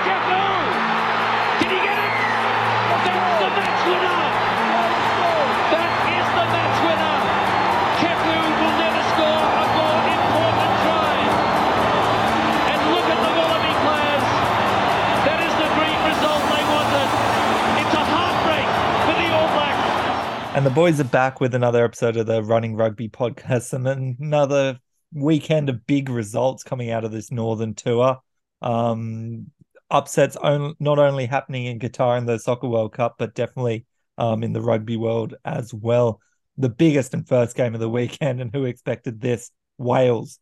Kefu! Did he get it? That's the match winner! That is the match winner! Kefu will never score a more important try. And look at the Wallaby players. That is the great result they wanted. It's a heartbreak for the All Blacks. And the boys are back with another episode of the Running Rugby podcast and another weekend of big results coming out of this Northern Tour. Upsets not only happening in Qatar in the Soccer World Cup, but definitely in the rugby world as well. The biggest and first game of the weekend, and who expected this? Wales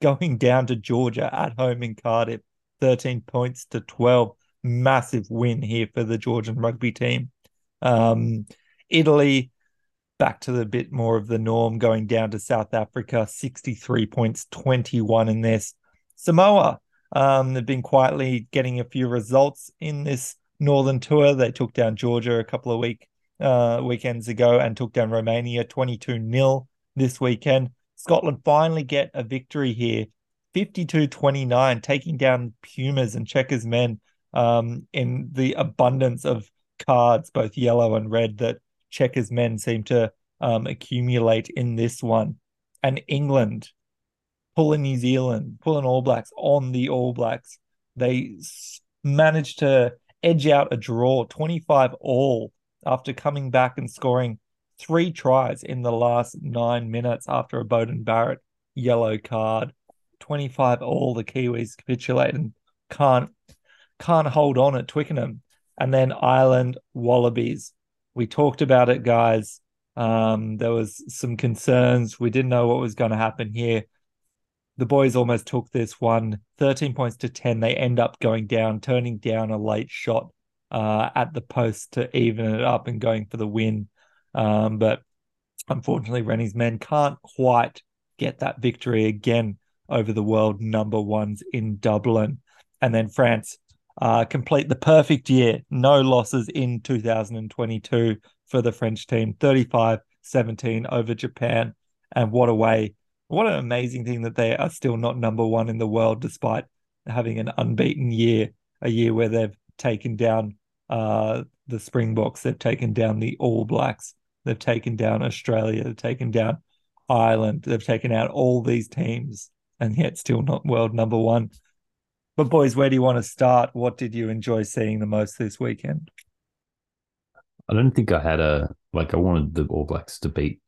going down to Georgia at home in Cardiff, 13 points to 12. Massive win here for the Georgian rugby team. Italy, back to the bit more of the norm, going down to South Africa, 63 points, 21 in this. Samoa, they've been quietly getting a few results in this Northern Tour. They took down Georgia a couple of weekends ago and took down Romania 22-0 this weekend. Scotland finally get a victory here, 52-29, taking down Pumas and Chequers men in the abundance of cards, both yellow and red, that Chequers men seem to accumulate in this one. And England pulling New Zealand, pulling All Blacks on the All Blacks. They managed to edge out a draw, 25-all, after coming back and scoring three tries in the last 9 minutes after a Bowden Barrett yellow card. 25-all, the Kiwis capitulate and can't hold on at Twickenham. And then Ireland, Wallabies. We talked about it, guys. There was some concerns. We didn't know what was going to happen here. The boys almost took this one, 13 points to 10. They end up going down, turning down a late shot at the post to even it up and going for the win. But unfortunately, Rennie's men can't quite get that victory again over the world number ones in Dublin. And then France complete the perfect year. No losses in 2022 for the French team. 35-17 over Japan. And what a way. What an amazing thing that they are still not number one in the world despite having an unbeaten year, a year where they've taken down the Springboks. They've taken down the All Blacks. They've taken down Australia. They've taken down Ireland. They've taken out all these teams and yet still not world number one. But boys, where do you want to start? What did you enjoy seeing the most this weekend? I don't think I had I wanted the All Blacks to beat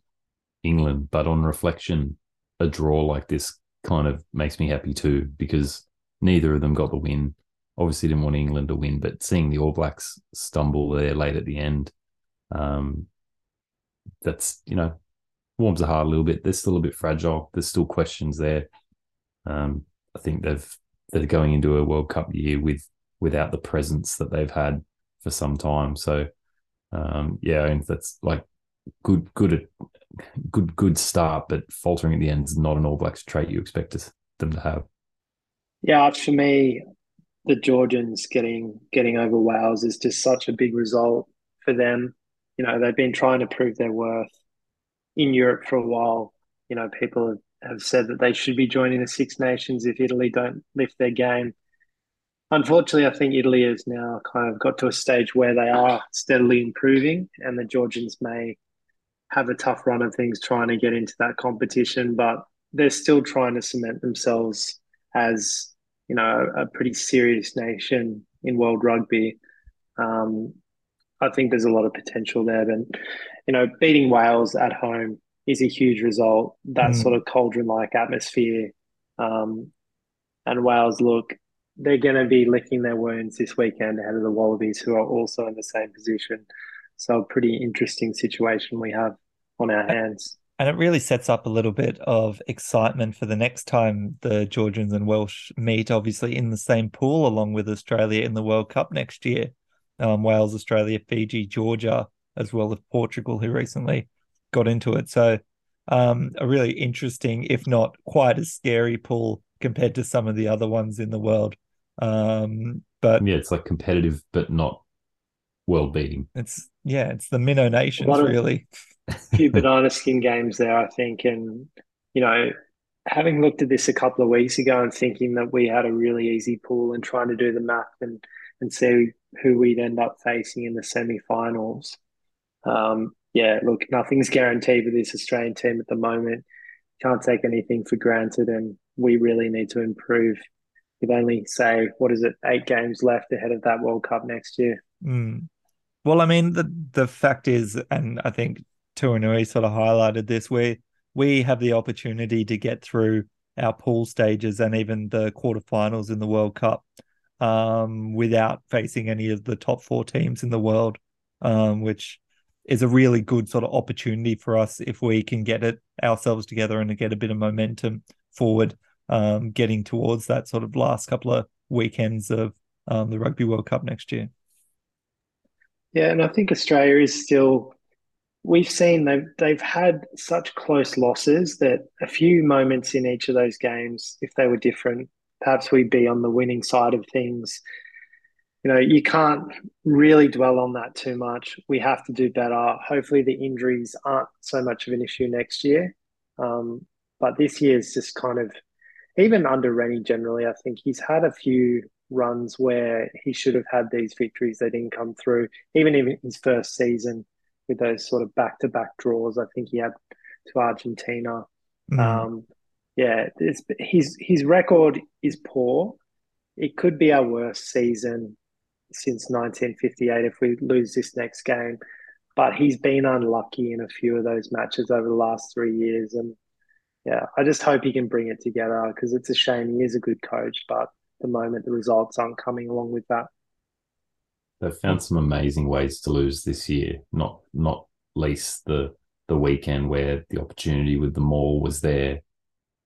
England, but on reflection, a draw like this kind of makes me happy too, because neither of them got the win. Obviously didn't want England to win, but seeing the All Blacks stumble there late at the end, that's, warms the heart a little bit. They're still a bit fragile. There's still questions there. I think they're going into a World Cup year without the presence that they've had for some time. So, and that's good start, but faltering at the end is not an All Blacks trait you expect them to have. Yeah, for me, the Georgians getting over Wales is just such a big result for them. They've been trying to prove their worth in Europe for a while. People have said that they should be joining the Six Nations if Italy don't lift their game. Unfortunately, I think Italy has now kind of got to a stage where they are steadily improving, and the Georgians may have a tough run of things trying to get into that competition, but they're still trying to cement themselves as, a pretty serious nation in world rugby. I think there's a lot of potential there. But, beating Wales at home is a huge result, that sort of cauldron-like atmosphere. And Wales, look, they're going to be licking their wounds this weekend ahead of the Wallabies, who are also in the same position. So a pretty interesting situation we have on our hands. And it really sets up a little bit of excitement for the next time the Georgians and Welsh meet, obviously in the same pool along with Australia in the World Cup next year. Wales, Australia, Fiji, Georgia, as well as Portugal, who recently got into it. So a really interesting, if not quite as scary pool compared to some of the other ones in the world. But yeah, it's like competitive, but not world beating. It's yeah, it's the Minnow Nations really. A few banana skin games there, I think, and you know, having looked at this a couple of weeks ago and thinking that we had a really easy pool and trying to do the math and see who we'd end up facing in the semi-finals. Yeah, look, nothing's guaranteed with this Australian team at the moment. Can't take anything for granted, and we really need to improve. We've only, say, what is it, 8 games left ahead of that World Cup next year. Mm. Well, I mean, the fact is, and I think Tuunui sort of highlighted this, we have the opportunity to get through our pool stages and even the quarterfinals in the World Cup without facing any of the top 4 teams in the world, which is a really good sort of opportunity for us if we can get it ourselves together and get a bit of momentum forward, getting towards that sort of last couple of weekends of the Rugby World Cup next year. Yeah, and I think Australia is still... We've seen they've had such close losses that a few moments in each of those games, if they were different, perhaps we'd be on the winning side of things. You know, you can't really dwell on that too much. We have to do better. Hopefully the injuries aren't so much of an issue next year. But this year's just kind of, even under Rennie generally, I think he's had a few runs where he should have had these victories. They didn't come through, even in his first season. With those sort of back-to-back draws, I think he had to Argentina. Mm. Yeah, his record is poor. It could be our worst season since 1958 if we lose this next game. But he's been unlucky in a few of those matches over the last 3 years, and yeah, I just hope he can bring it together because it's a shame he is a good coach, but at the moment the results aren't coming along with that. They've found some amazing ways to lose this year, not least the weekend where the opportunity with the Maul was there,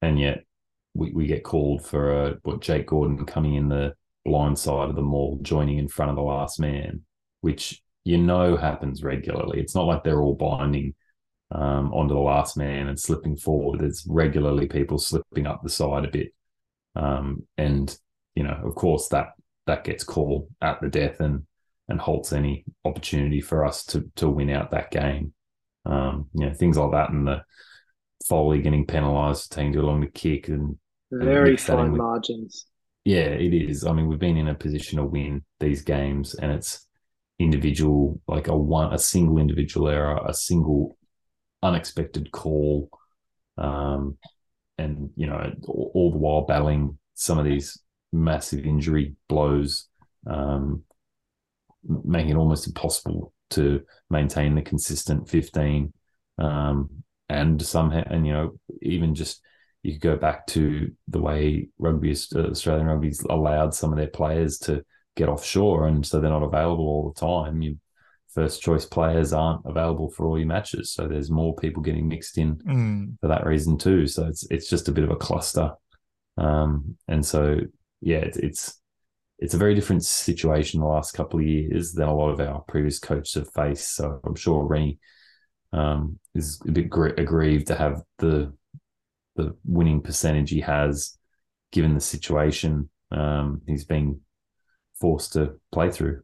and yet we get called for Jake Gordon coming in the blind side of the Maul, joining in front of the last man, which you know happens regularly. It's not like they're all binding onto the last man and slipping forward. There's regularly people slipping up the side a bit, and you know, of course that gets called at the death and halts any opportunity for us to win out that game. You know, things like that, and the Foley getting penalised for taking too long to kick. And very fine margins. Yeah, it is. I mean, we've been in a position to win these games, and it's individual, like a single individual error, a single unexpected call, and, you know, all the while battling some of these massive injury blows, making it almost impossible to maintain the consistent 15, and somehow, and you know, even just you could go back to the way Australian rugby's allowed some of their players to get offshore, and so they're not available all the time. Your first choice players aren't available for all your matches, so there's more people getting mixed in for that reason too. So it's just a bit of a cluster, and so yeah, it's a very different situation the last couple of years than a lot of our previous coaches have faced. So I'm sure Rennie is a bit aggrieved to have the winning percentage he has, given the situation he's been forced to play through.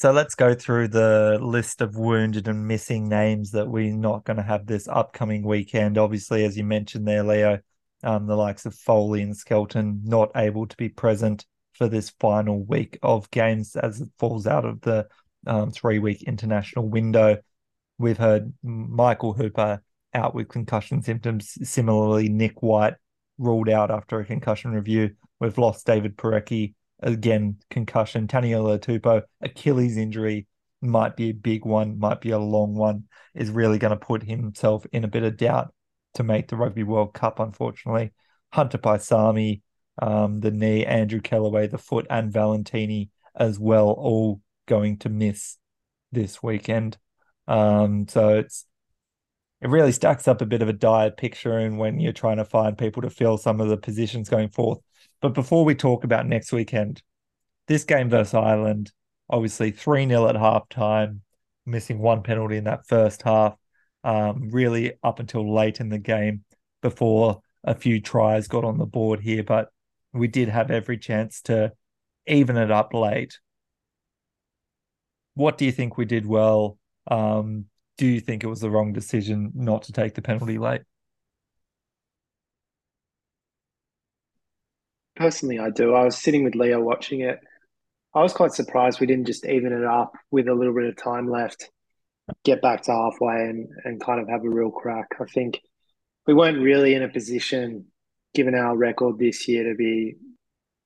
So let's go through the list of wounded and missing names that we're not going to have this upcoming weekend. Obviously, as you mentioned there, Leo, the likes of Foley and Skelton not able to be present for this final week of games as it falls out of the 3-week international window. We've heard Michael Hooper out with concussion symptoms. Similarly, Nick White ruled out after a concussion review. We've lost David Parecki, again, concussion. Taniela Tupou, Achilles injury, might be a big one, might be a long one, is really going to put himself in a bit of doubt to make the Rugby World Cup, unfortunately. Hunter Paisami, the knee, Andrew Kellaway, the foot, and Valentini as well, all going to miss this weekend. So it really stacks up a bit of a dire picture, and when you're trying to find people to fill some of the positions going forth. But before we talk about next weekend, this game versus Ireland, obviously 3-0 at halftime, missing one penalty in that first half. Really up until late in the game before a few tries got on the board here, but we did have every chance to even it up late. What do you think we did well? Do you think it was the wrong decision not to take the penalty late? Personally, I do. I was sitting with Leo watching it. I was quite surprised we didn't just even it up with a little bit of time left, get back to halfway and kind of have a real crack. I think we weren't really in a position, given our record this year, to be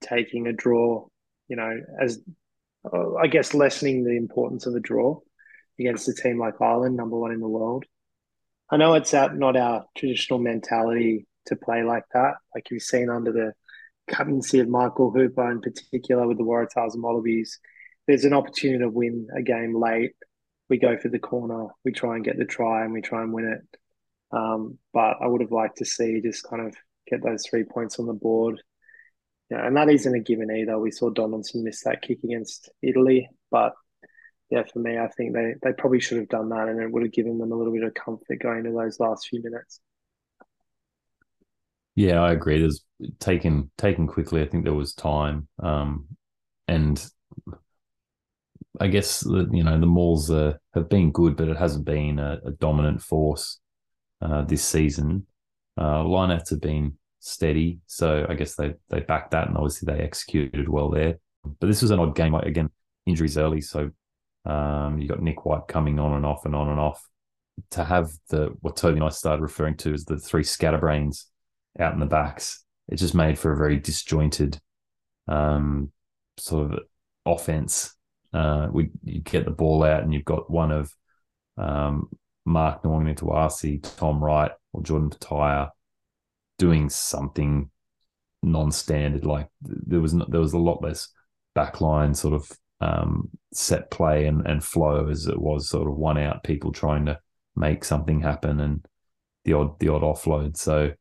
taking a draw, you know, as I guess lessening the importance of a draw against a team like Ireland, number one in the world. I know it's not our traditional mentality to play like that, like you've seen under the captaincy of Michael Hooper in particular with the Waratahs and Wallabies. There's an opportunity to win a game late. We go for the corner, we try and get the try and we try and win it. But I would have liked to see just kind of get those 3 points on the board. Yeah, and that isn't a given either. We saw Donaldson miss that kick against Italy. But, yeah, for me, I think they probably should have done that and it would have given them a little bit of comfort going to those last few minutes. Yeah, I agree. It was taken quickly. I think there was time. And I guess, you know, the Mauls have been good, but it hasn't been a dominant force this season. Lineouts have been steady, so I guess they backed that and obviously they executed well there. But this was an odd game. Again, injuries early, so you got Nick White coming on and off and on and off. To have what Toby and I started referring to as the three scatterbrains out in the backs, it just made for a very disjointed sort of offense. You get the ball out and you've got one of Mark Nguyen-Tawassi, Tom Wright or Jordan Pettire doing something non-standard. Like there was a lot less backline sort of set play and flow as it was sort of one out people trying to make something happen and the odd offload. So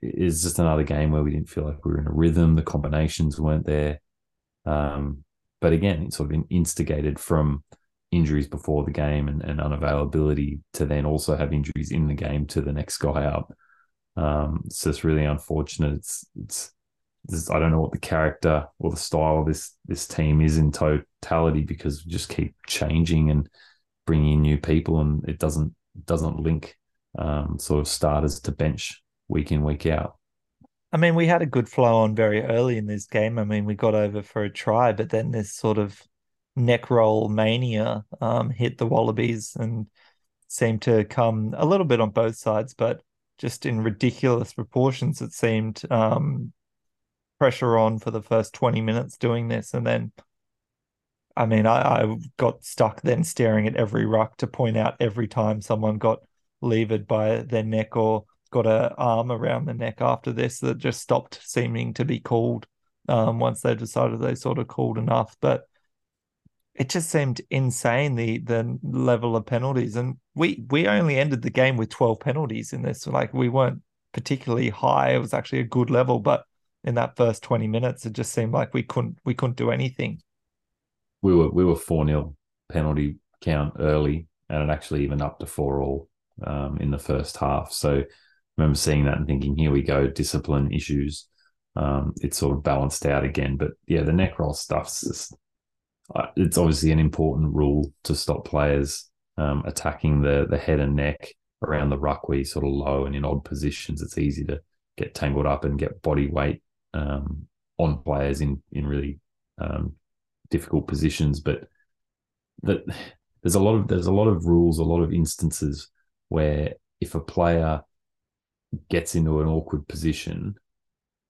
it's just another game where we didn't feel like we were in a rhythm. The combinations weren't there. But again, it's sort of instigated from injuries before the game and unavailability to then also have injuries in the game to the next guy out. So it's really unfortunate. I don't know what the character or the style of this team is in totality, because we just keep changing and bringing in new people and it doesn't link sort of starters to bench week in, week out. I mean, we had a good flow on very early in this game. I mean, we got over for a try, but then this sort of neck roll mania hit the Wallabies and seemed to come a little bit on both sides, but just in ridiculous proportions, it seemed. Pressure on for the first 20 minutes doing this. And then, I mean, I got stuck then staring at every ruck to point out every time someone got levered by their neck or got an arm around the neck after this that just stopped seeming to be called once they decided they sort of called enough. But it just seemed insane, the level of penalties. And we only ended the game with 12 penalties in this. Like, we weren't particularly high. It was actually a good level. But in that first 20 minutes, it just seemed like we couldn't do anything. We were 4-0 penalty count early, and it actually even up to 4-4 in the first half. So I remember seeing that and thinking, here we go, discipline issues. It's sort of balanced out again. But yeah, the neck roll stuff's just, it's obviously an important rule to stop players attacking the head and neck around the ruck where you're sort of low and in odd positions. It's easy to get tangled up and get body weight on players in really difficult positions. But there's a lot of rules, a lot of instances where if a player gets into an awkward position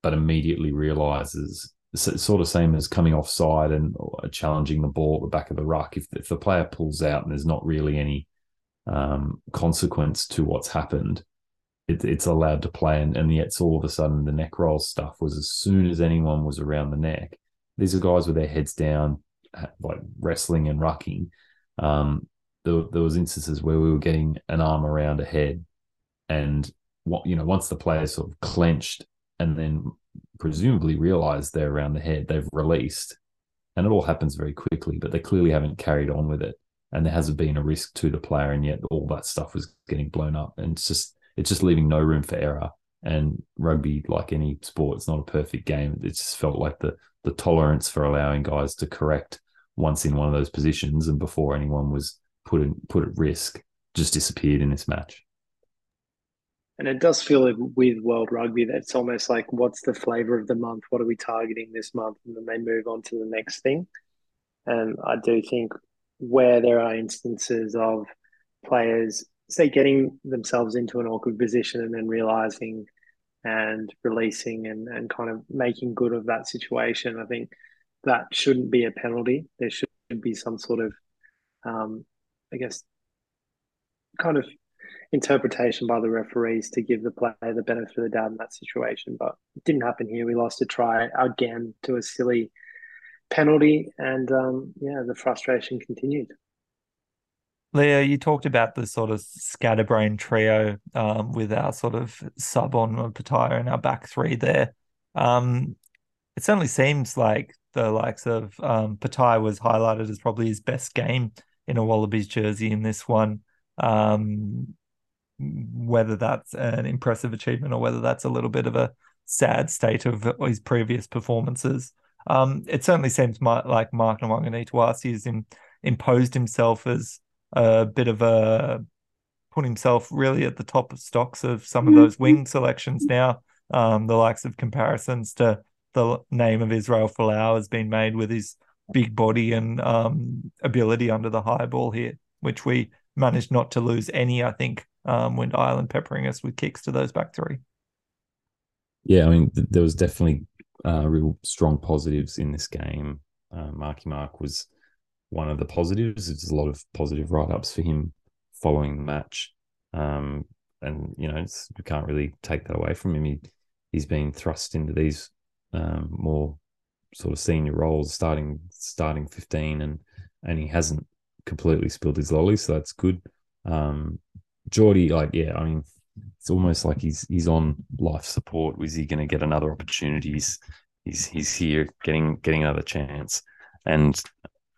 but immediately realises, sort of same as coming offside and challenging the ball at the back of the ruck, if the player pulls out and there's not really any consequence to what's happened, it's allowed to play. And yet all of a sudden the neck roll stuff was, as soon as anyone was around the neck, these are guys with their heads down, like wrestling and rucking. There was instances where we were getting an arm around a head, and once the player sort of clenched and then presumably realised they're around the head, they've released. And it all happens very quickly, but they clearly haven't carried on with it. And there hasn't been a risk to the player, and yet all that stuff was getting blown up. And it's just leaving no room for error. And rugby, like any sport, it's not a perfect game. It just felt like the the tolerance for allowing guys to correct once in one of those positions and before anyone was put at risk just disappeared in this match. And it does feel like with World Rugby, that's almost like, what's the flavour of the month? What are we targeting this month? And then they move on to the next thing. And I do think where there are instances of players, say, getting themselves into an awkward position and then realising and releasing and kind of making good of that situation, I think that shouldn't be a penalty. There should be some sort of, I guess, kind of interpretation by the referees to give the player the benefit of the doubt in that situation. But it didn't happen here. We lost a try again to a silly penalty, and the frustration continued. Leo, you talked about the sort of scatterbrain trio with our sort of sub on Pattaya and our back three there. It certainly seems like the likes of Pattaya was highlighted as probably his best game in a Wallabies jersey in this one. Whether that's an impressive achievement or whether that's a little bit of a sad state of his previous performances. It certainly seems like Mark Nguyen-Tawassi has imposed himself as a bit of a, put himself really at the top of stocks of some of those wing selections now. The likes of comparisons to the name of Israel Folau has been made with his big body and ability under the high ball here, which we managed not to lose any, I think, when Ireland peppering us with kicks to those back three. Yeah, I mean, there was definitely real strong positives in this game. Marky Mark was one of the positives. There's a lot of positive write-ups for him following the match. And, you know, you can't really take that away from him. He's been thrust into these more sort of senior roles, starting 15, and he hasn't completely spilled his lolly, so that's good. Geordie, I mean, it's almost like he's on life support. Is he going to get another opportunity? He's here getting another chance, and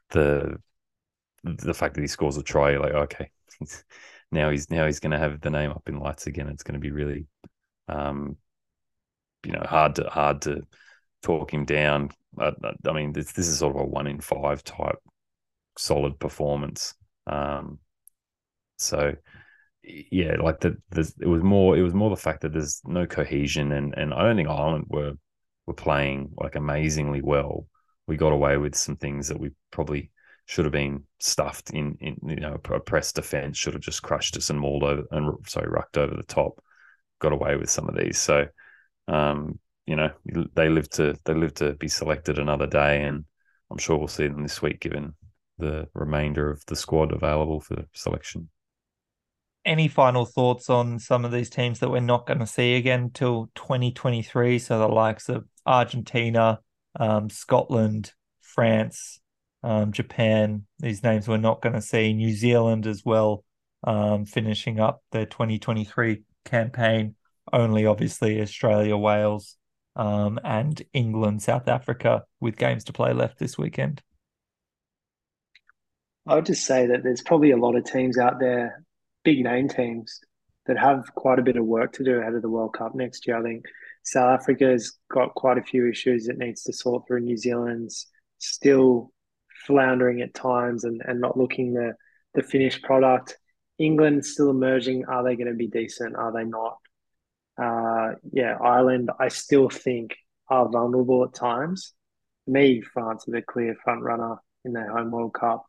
the fact that he scores a try, you're like, okay, now he's going to have the name up in lights again. It's going to be really, hard to talk him down. I mean, this is sort of a 1 in 5 type solid performance. It was more the fact that there's no cohesion, and I don't think Ireland were playing like amazingly well. We got away with some things that we probably should have been stuffed in a press defense should have just crushed us and rucked over the top. Got away with some of these, so they live to be selected another day, and I'm sure we'll see them this week given the remainder of the squad available for selection. Any final thoughts on some of these teams that we're not going to see again till 2023? So the likes of Argentina, Scotland, France, Japan, these names we're not going to see. New Zealand as well, finishing up their 2023 campaign. Only obviously Australia, Wales, and England, South Africa, with games to play left this weekend. I would just say that there's probably a lot of teams out there, big name teams, that have quite a bit of work to do ahead of the World Cup next year. I think South Africa's got quite a few issues it needs to sort through. New Zealand's still floundering at times and not looking the finished product. England's still emerging. Are they going to be decent? Are they not? Ireland, I still think, are vulnerable at times. For me, France are the clear front runner in their home World Cup.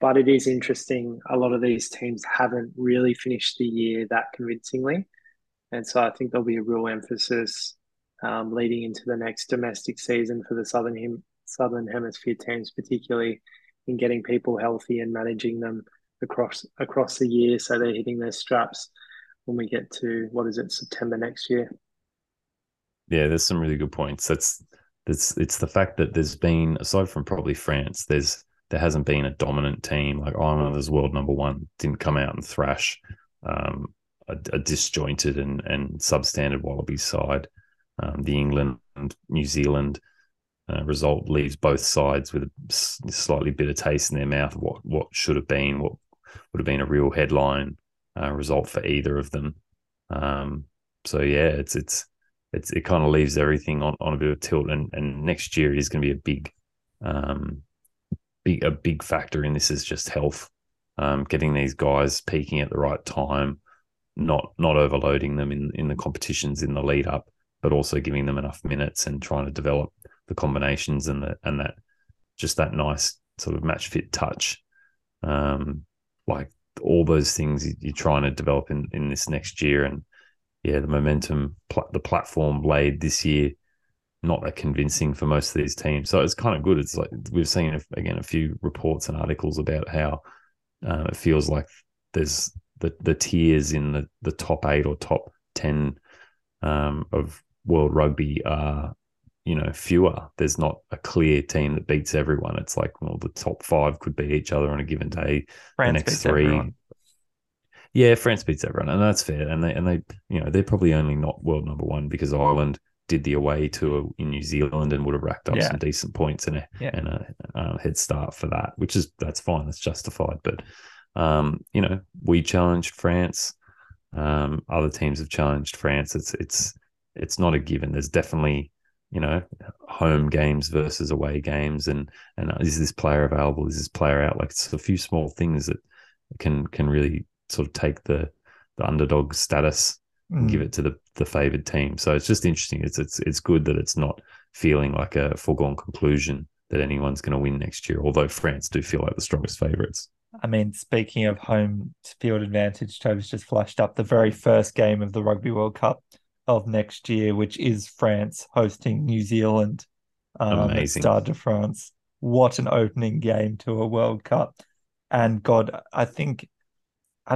But it is interesting, a lot of these teams haven't really finished the year that convincingly. And so I think there'll be a real emphasis leading into the next domestic season for the Southern Hemisphere teams, particularly in getting people healthy and managing them across the year so they're hitting their straps when we get to, September next year. Yeah, there's some really good points. It's the fact that there's been, aside from probably France, there hasn't been a dominant team. Like Ireland as world number one didn't come out and thrash a disjointed and substandard Wallabies side. The England and New Zealand result leaves both sides with a slightly bitter taste in their mouth of what should have been, what would have been a real headline result for either of them. So yeah, it's it kind of leaves everything on a bit of a tilt. And next year it is going to be a big factor in this is just health, getting these guys peaking at the right time, not overloading them in the competitions in the lead up, but also giving them enough minutes and trying to develop the combinations and that just that nice sort of match fit touch. Like all those things you're trying to develop in this next year. And yeah, the momentum, the platform laid this year, not that convincing for most of these teams. So it's kind of good. It's like we've seen, again, a few reports and articles about how it feels like there's the tiers in the top 8 or top 10 of world rugby are, you know, fewer. There's not a clear team that beats everyone. It's like, well, the top 5 could beat each other on a given day. France, the next beats 3 everyone. Yeah, France beats everyone, and that's fair. And they, you know, they're probably only not world number 1 because Ireland did the away tour in New Zealand and would have racked up some decent points and a head start for that, which is, that's fine, that's justified. But you know, we challenged France. Other teams have challenged France. It's not a given. There's definitely, you know, home games versus away games, and is this player available? Is this player out? Like, it's a few small things that can really sort of take the underdog status and give it to the favoured team. So it's just interesting. It's good that it's not feeling like a foregone conclusion that anyone's going to win next year, although France do feel like the strongest favourites. I mean, speaking of home field advantage, Toby's just flashed up the very first game of the Rugby World Cup of next year, which is France hosting New Zealand. Amazing. Stade de France. What an opening game to a World Cup. And God, I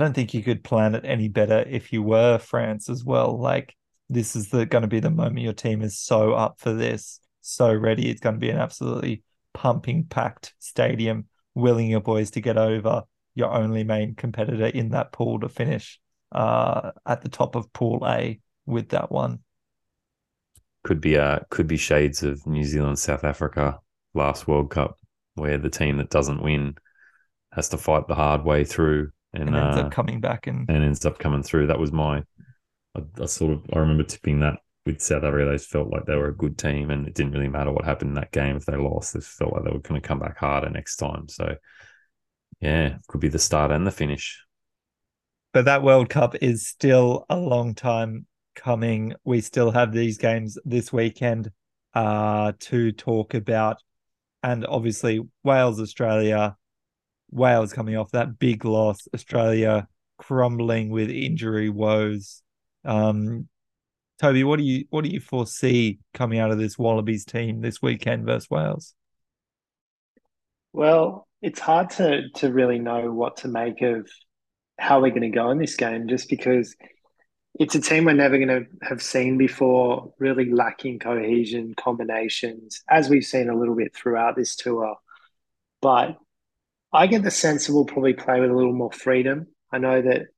don't think you could plan it any better if you were France as well. Like, this is going to be the moment your team is so up for this, so ready. It's going to be an absolutely pumping, packed stadium, willing your boys to get over your only main competitor in that pool to finish at the top of Pool A with that one. Could be shades of New Zealand, South Africa last World Cup, where the team that doesn't win has to fight the hard way through. And ends up coming back and ends up coming through. That was I remember tipping that with South Africa. They felt like they were a good team, and it didn't really matter what happened in that game if they lost. They felt like they were going to come back harder next time. So yeah, could be the start and the finish. But that World Cup is still a long time coming. We still have these games this weekend to talk about, and obviously Wales, Australia. Wales coming off that big loss, Australia crumbling with injury woes. Toby, what do you foresee coming out of this Wallabies team this weekend versus Wales? Well, it's hard to really know what to make of how we're going to go in this game, just because it's a team we're never going to have seen before, really lacking cohesion, combinations, as we've seen a little bit throughout this tour. But I get the sense that we'll probably play with a little more freedom. I know that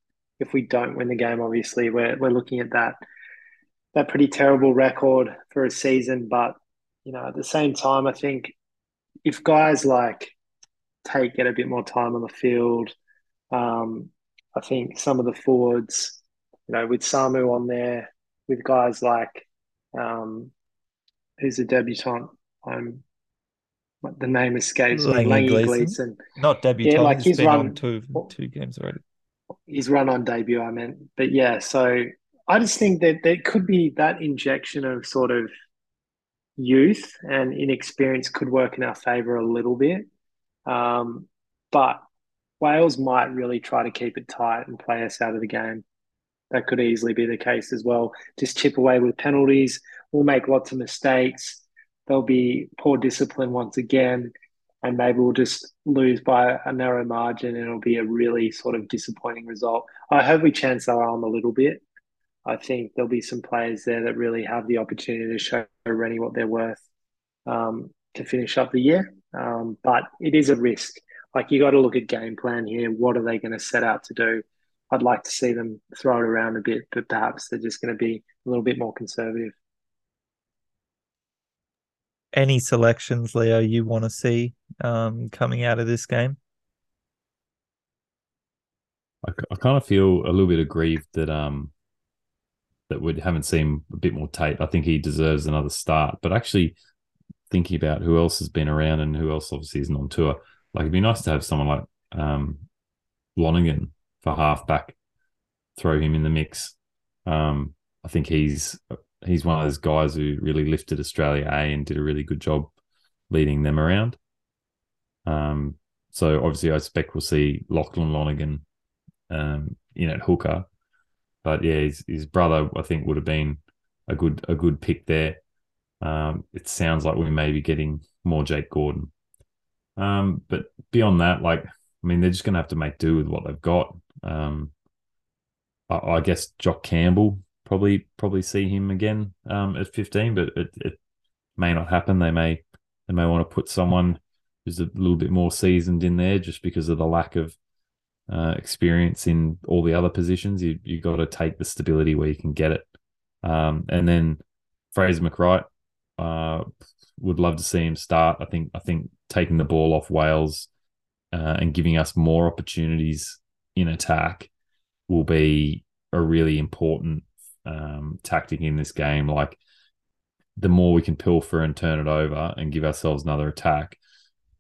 if we don't win the game, obviously we're looking at that pretty terrible record for a season. But you know, at the same time, I think if guys like Tate get a bit more time on the field, I think some of the forwards, you know, with Samu on there, with guys like who's a debutant, the name escapes me. Langan Gleeson. Not debutant. Yeah, like he's run on two games already. He's run on debut, I meant. But yeah, so I just think that there could be that injection of sort of youth and inexperience could work in our favour a little bit. But Wales might really try to keep it tight and play us out of the game. That could easily be the case as well. Just chip away with penalties. We'll make lots of mistakes. There'll be poor discipline once again, and maybe we'll just lose by a narrow margin, and it'll be a really sort of disappointing result. I hope we chance their arm a little bit. I think there'll be some players there that really have the opportunity to show Rennie what they're worth to finish up the year. But it is a risk. Like, you got to look at game plan here. What are they going to set out to do? I'd like to see them throw it around a bit, but perhaps they're just going to be a little bit more conservative. Any selections, Leo, you want to see coming out of this game? I kind of feel a little bit aggrieved that that we haven't seen a bit more tape. I think he deserves another start. But actually thinking about who else has been around and who else obviously isn't on tour, like it'd be nice to have someone like Lonergan for halfback, throw him in the mix. I think he's one of those guys who really lifted Australia A and did a really good job leading them around. So obviously I expect we'll see Lachlan Lonergan in at hooker. But yeah, his brother I think would have been a good pick there. It sounds like we may be getting more Jake Gordon. But beyond that, like, I mean, they're just going to have to make do with what they've got. I guess Jock Campbell, probably see him again at 15, but it may not happen. They may want to put someone who's a little bit more seasoned in there just because of the lack of experience in all the other positions. You got to take the stability where you can get it. And then Fraser McWright, would love to see him start. I think taking the ball off Wales and giving us more opportunities in attack will be a really important tactic in this game. Like, the more we can pilfer and turn it over and give ourselves another attack,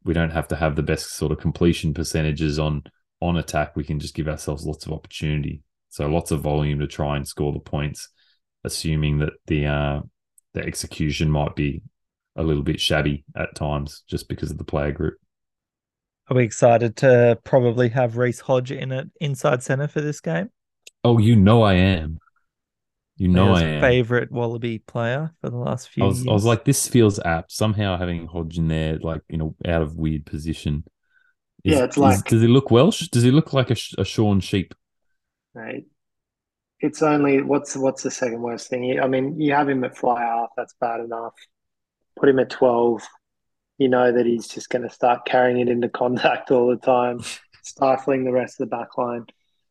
we don't have to have the best sort of completion percentages on attack. We can just give ourselves lots of opportunity. So lots of volume to try and score the points, assuming that the execution might be a little bit shabby at times just because of the player group. Are we excited to probably have Reece Hodge in at inside centre for this game? Oh, you know I am. You know I am. Favourite Wallaby player for the last few years. I was like, this feels apt. Somehow having Hodge in there, like, you know, out of weird position. It's like... does he look Welsh? Does he look like a shorn sheep? Right. It's only... What's the second worst thing? I mean, you have him at fly half. That's bad enough. Put him at 12. You know that he's just going to start carrying it into contact all the time, stifling the rest of the back line.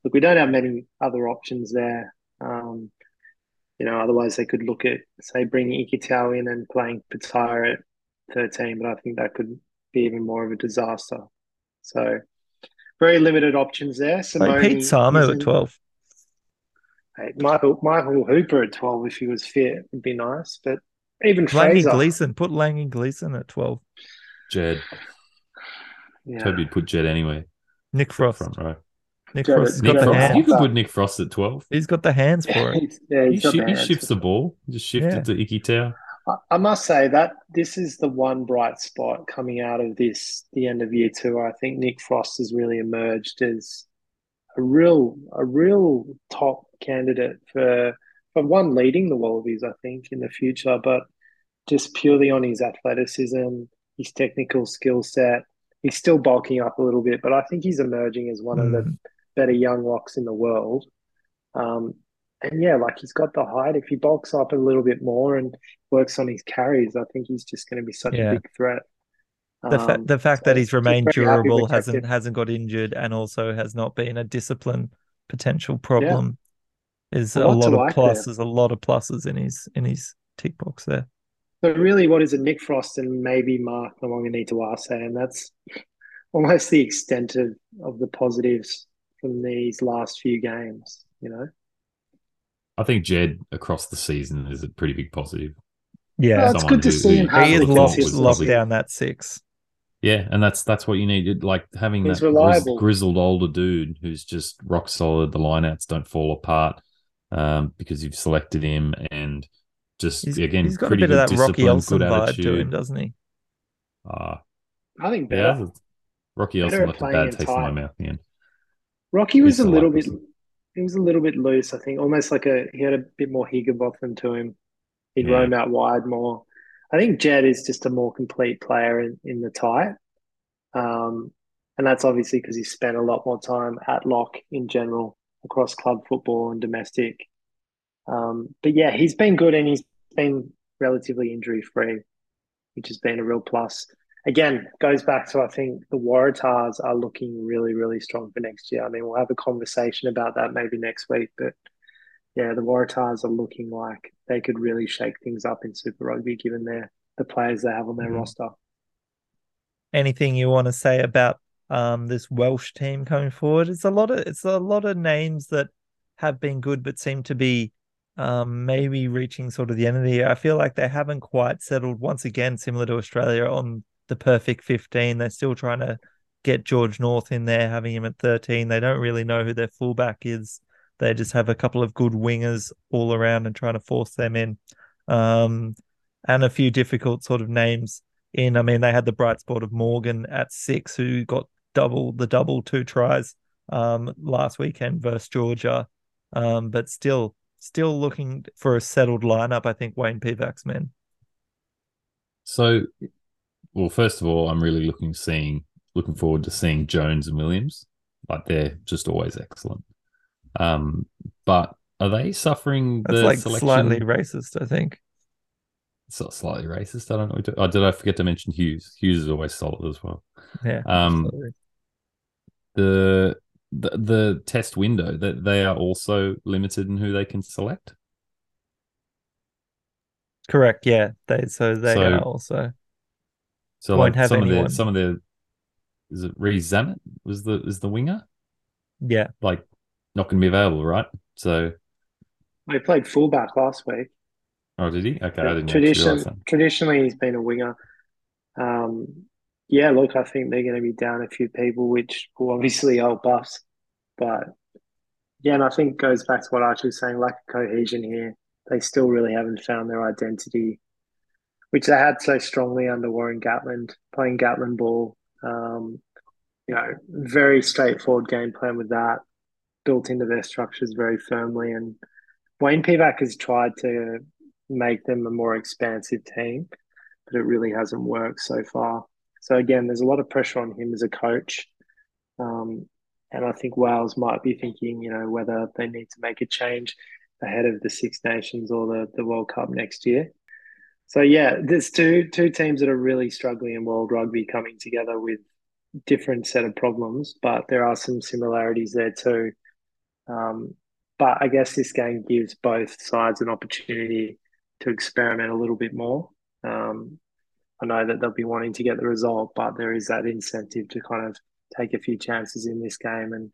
Look, we don't have many other options there. You know, otherwise they could look at, say, bringing Ikitao in and playing Paisami at 13, but I think that could be even more of a disaster. So very limited options there. Like Paisami at 12. Hey, Michael Hooper at 12, if he was fit, would be nice. But even Fraser. Put Langy Gleeson at 12. Jed. Yeah. Toby would put Jed anyway. Nick Frost. Front row. Nick Frost. You could put Nick Frost at 12. He's got the hands for it. He shifts the ball. Just shifted to Ikitao. I must say that this is the one bright spot coming out of this, the end of year two. I think Nick Frost has really emerged as a real top candidate for one, leading the Wallabies, I think, in the future, but just purely on his athleticism, his technical skill set. He's still bulking up a little bit, but I think he's emerging as one of the better young locks in the world. And yeah, like, he's got the height. If he bulks up a little bit more and works on his carries, I think he's just going to be such a big threat. The fact that he's remained durable, hasn't got injured, and also has not been a discipline potential problem is a lot of pluses in his tick box there. So really, what is it, Nick Frost and maybe Mark Nguyen-Tawassi, and that's almost the extent of the positives from these last few games, you know? I think Jed across the season is a pretty big positive. Yeah, it's good to see him. He is locked down that 6. Yeah, and that's what you needed. Like, having that grizzled older dude who's just rock solid, the lineouts don't fall apart because you've selected him, and just he's got pretty a bit of that Rocky Elson vibe to him, doesn't he? I think better. Yeah, Rocky Elson left a bad taste in my mouth in the end. Rocky was a little bit loose, I think, almost like he had a bit more Higginbotham to him. He'd roam out wide more. I think Jed is just a more complete player in the tie. And that's obviously because he spent a lot more time at lock in general across club football and domestic. But yeah, he's been good, and he's been relatively injury-free, which has been a real plus. Again, goes back to, I think, the Waratahs are looking really, really strong for next year. I mean, we'll have a conversation about that maybe next week, but yeah, the Waratahs are looking like they could really shake things up in Super Rugby given the players they have on their roster. Anything you want to say about this Welsh team coming forward? It's a lot of names that have been good but seem to be maybe reaching sort of the end of the year. I feel like they haven't quite settled, once again, similar to Australia, on the perfect 15. They're still trying to get George North in there, having him at 13. They don't really know who their fullback is. They just have a couple of good wingers all around and trying to force them in. And a few difficult sort of names in. I mean, they had the bright spot of Morgan at 6, who got double 2 tries last weekend versus Georgia. But still looking for a settled lineup, I think, Wayne Pivac's men. So, well, first of all, I'm really looking forward to seeing Jones and Williams. Like, they're just always excellent. But are they suffering the selection? Slightly racist, I think. It's not slightly racist. I don't know. Oh, did I forget to mention Hughes? Hughes is always solid as well. Yeah. Absolutely. The test window, that they are also limited in who they can select. Correct. Yeah. They are also. So won't like have some of their is it Reece Zammit was the winger? Yeah. Like, not going to be available, right? So he played fullback last week. Oh, did he? Okay, I didn't realize that. Traditionally, he's been a winger. Yeah, look, I think they're going to be down a few people, which will obviously help us. But, yeah, and I think it goes back to what Archie was saying, lack of cohesion here. They still really haven't found their identity, which they had so strongly under Warren Gatland, playing Gatland ball. Very straightforward game plan with that, built into their structures very firmly. And Wayne Pivac has tried to make them a more expansive team, but it really hasn't worked so far. So again, there's a lot of pressure on him as a coach. And I think Wales might be thinking, whether they need to make a change ahead of the Six Nations or the World Cup next year. So yeah, there's two teams that are really struggling in world rugby coming together with different set of problems, but there are some similarities there too. But I guess this game gives both sides an opportunity to experiment a little bit more. I know that they'll be wanting to get the result, but there is that incentive to kind of take a few chances in this game and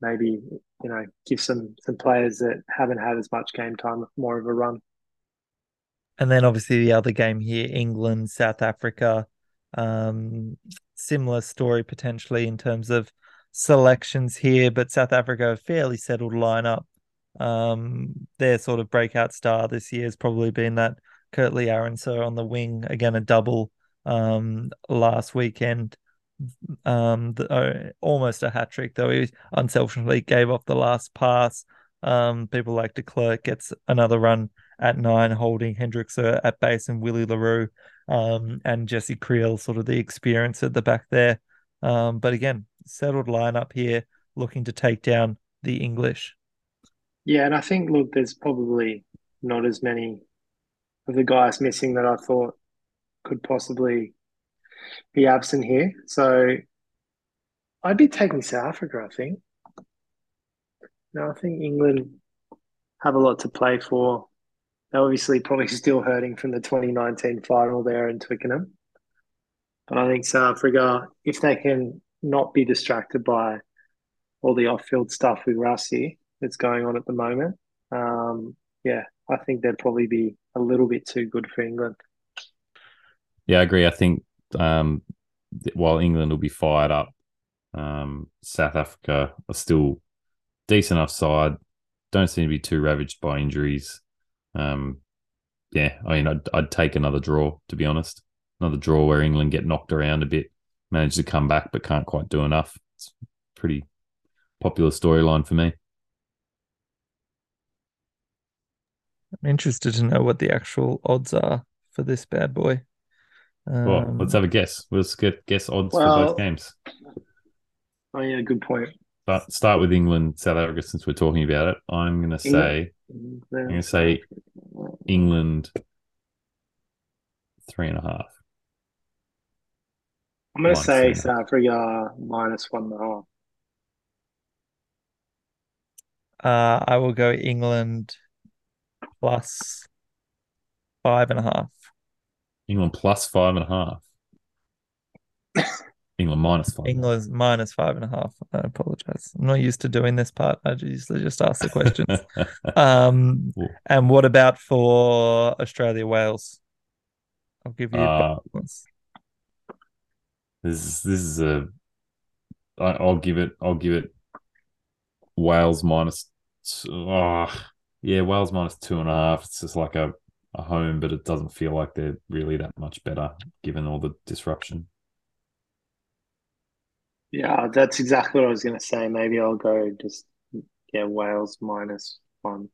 maybe, give some players that haven't had as much game time more of a run. And then obviously the other game here, England, South Africa, similar story potentially in terms of selections here, but South Africa, a fairly settled lineup. Their sort of breakout star this year has probably been that Kurtley Aronsour on the wing, again a double last weekend, almost a hat trick, though he unselfishly gave off the last pass. People like de Klerk gets another run at 9, holding Hendrikser at base and Willie LaRue and Jesse Creel, sort of the experience at the back there. But again, settled lineup here, looking to take down the English. Yeah, and I think, look, there's probably not as many of the guys missing that I thought could possibly be absent here. So I'd be taking South Africa, I think. No, I think England have a lot to play for. They're obviously probably still hurting from the 2019 final there in Twickenham. But I think South Africa, if they can not be distracted by all the off-field stuff with Rassie that's going on at the moment, I think they'd probably be a little bit too good for England. Yeah, I agree. I think while England will be fired up, South Africa are still decent enough side, don't seem to be too ravaged by injuries. I'd take another draw, to be honest. Another draw where England get knocked around a bit, manage to come back but can't quite do enough. It's a pretty popular storyline for me. I'm interested to know what the actual odds are for this bad boy. Well, let's have a guess. Let's guess odds for both games. Oh, yeah, good point. But start with England, South Africa, since we're talking about it. I'm going to say England 3.5. I'm going to say South Africa -1.5. I will go England +5.5. England +5.5. England -5. England -5.5. I apologise. I'm not used to doing this part. I usually just ask the questions. And what about for Australia Wales? I'll give you I'll give it Wales minus. Wales minus 2.5. It's just like a home, but it doesn't feel like they're really that much better given all the disruption. Yeah, that's exactly what I was going to say. Maybe I'll go Wales -1.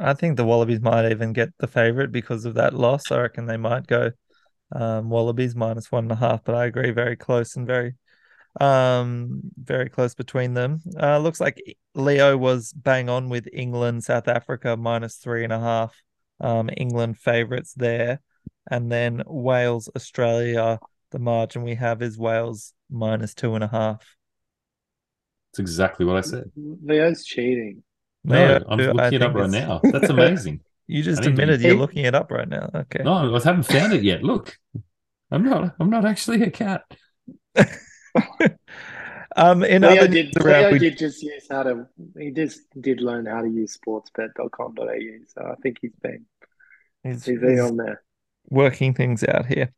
I think the Wallabies might even get the favourite because of that loss. I reckon they might go Wallabies -1.5, but I agree, very close and very close between them. Looks like Leo was bang on with England, South Africa -3.5. England favourites there. And then Wales, Australia, the margin we have is Wales -2.5. That's exactly what I said. Leo's cheating. No, I'm looking it up right now. That's amazing. You just admitted you're looking it up right now. Okay. No, I haven't found it yet. Look, I'm not actually a cat. He learn how to use sportsbet.com.au. So I think he's been on there, working things out here.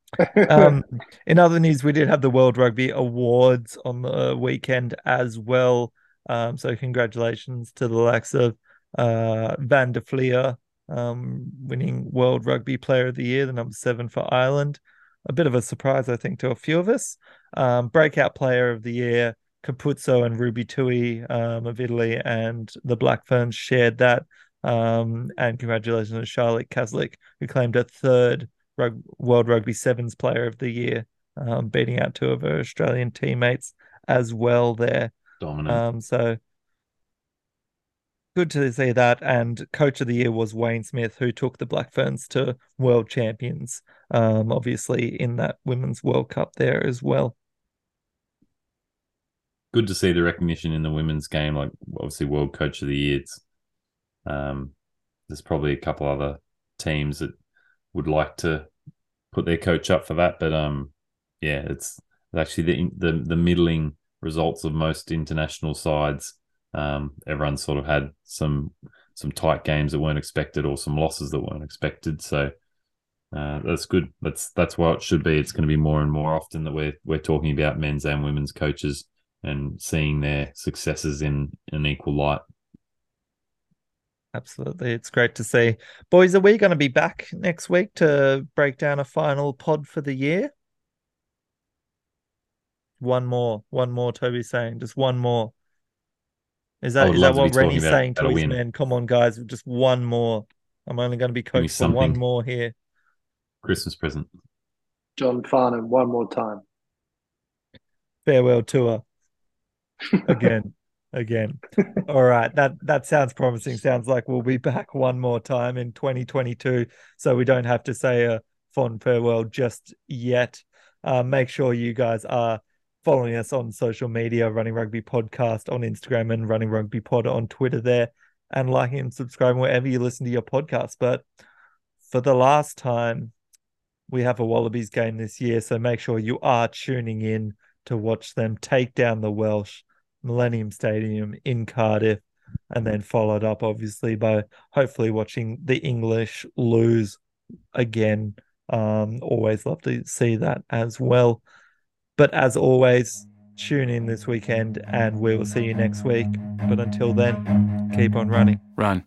In other news, we did have the World Rugby Awards on the weekend as well. So congratulations to the likes of Van der Fleer winning World Rugby Player of the Year, the number 7 for Ireland. A bit of a surprise, I think, to a few of us. Breakout Player of the Year, Capuzzo and Ruby Tui of Italy and the Black Ferns shared that. And congratulations to Charlotte Kaslick, who claimed a third World Rugby Sevens Player of the Year, beating out two of her Australian teammates as well there. Dominant. So good to see that. And Coach of the Year was Wayne Smith, who took the Black Ferns to world champions, obviously in that Women's World Cup there as well. Good to see the recognition in the women's game, like obviously World Coach of the Year. There's probably a couple other teams that would like to put their coach up for that, but it's actually the middling results of most international sides. Everyone sort of had some tight games that weren't expected or some losses that weren't expected. So that's good. That's what it should be. It's going to be more and more often that we're talking about men's and women's coaches and seeing their successes in an equal light. Absolutely. It's great to see. Boys, are we going to be back next week to break down a final pod for the year? One more, Toby's saying. Just one more. Is that what Rennie's saying to his men? Come on, guys, just one more. I'm only going to be coached for one more here. Christmas present. John Farnham, one more time. Farewell tour. Again. All right, that sounds promising. Sounds like we'll be back one more time in 2022, so we don't have to say a fond farewell just yet. Make sure you guys are following us on social media, Running Rugby Podcast on Instagram and Running Rugby Pod on Twitter there, and liking and subscribing wherever you listen to your podcast. But for the last time, we have a Wallabies game this year, so make sure you are tuning in to watch them take down the Welsh Millennium Stadium in Cardiff, and then followed up obviously by hopefully watching the English lose again. Always love to see that as well. But as always, tune in this weekend and we will see you next week. But until then, keep on running. Run.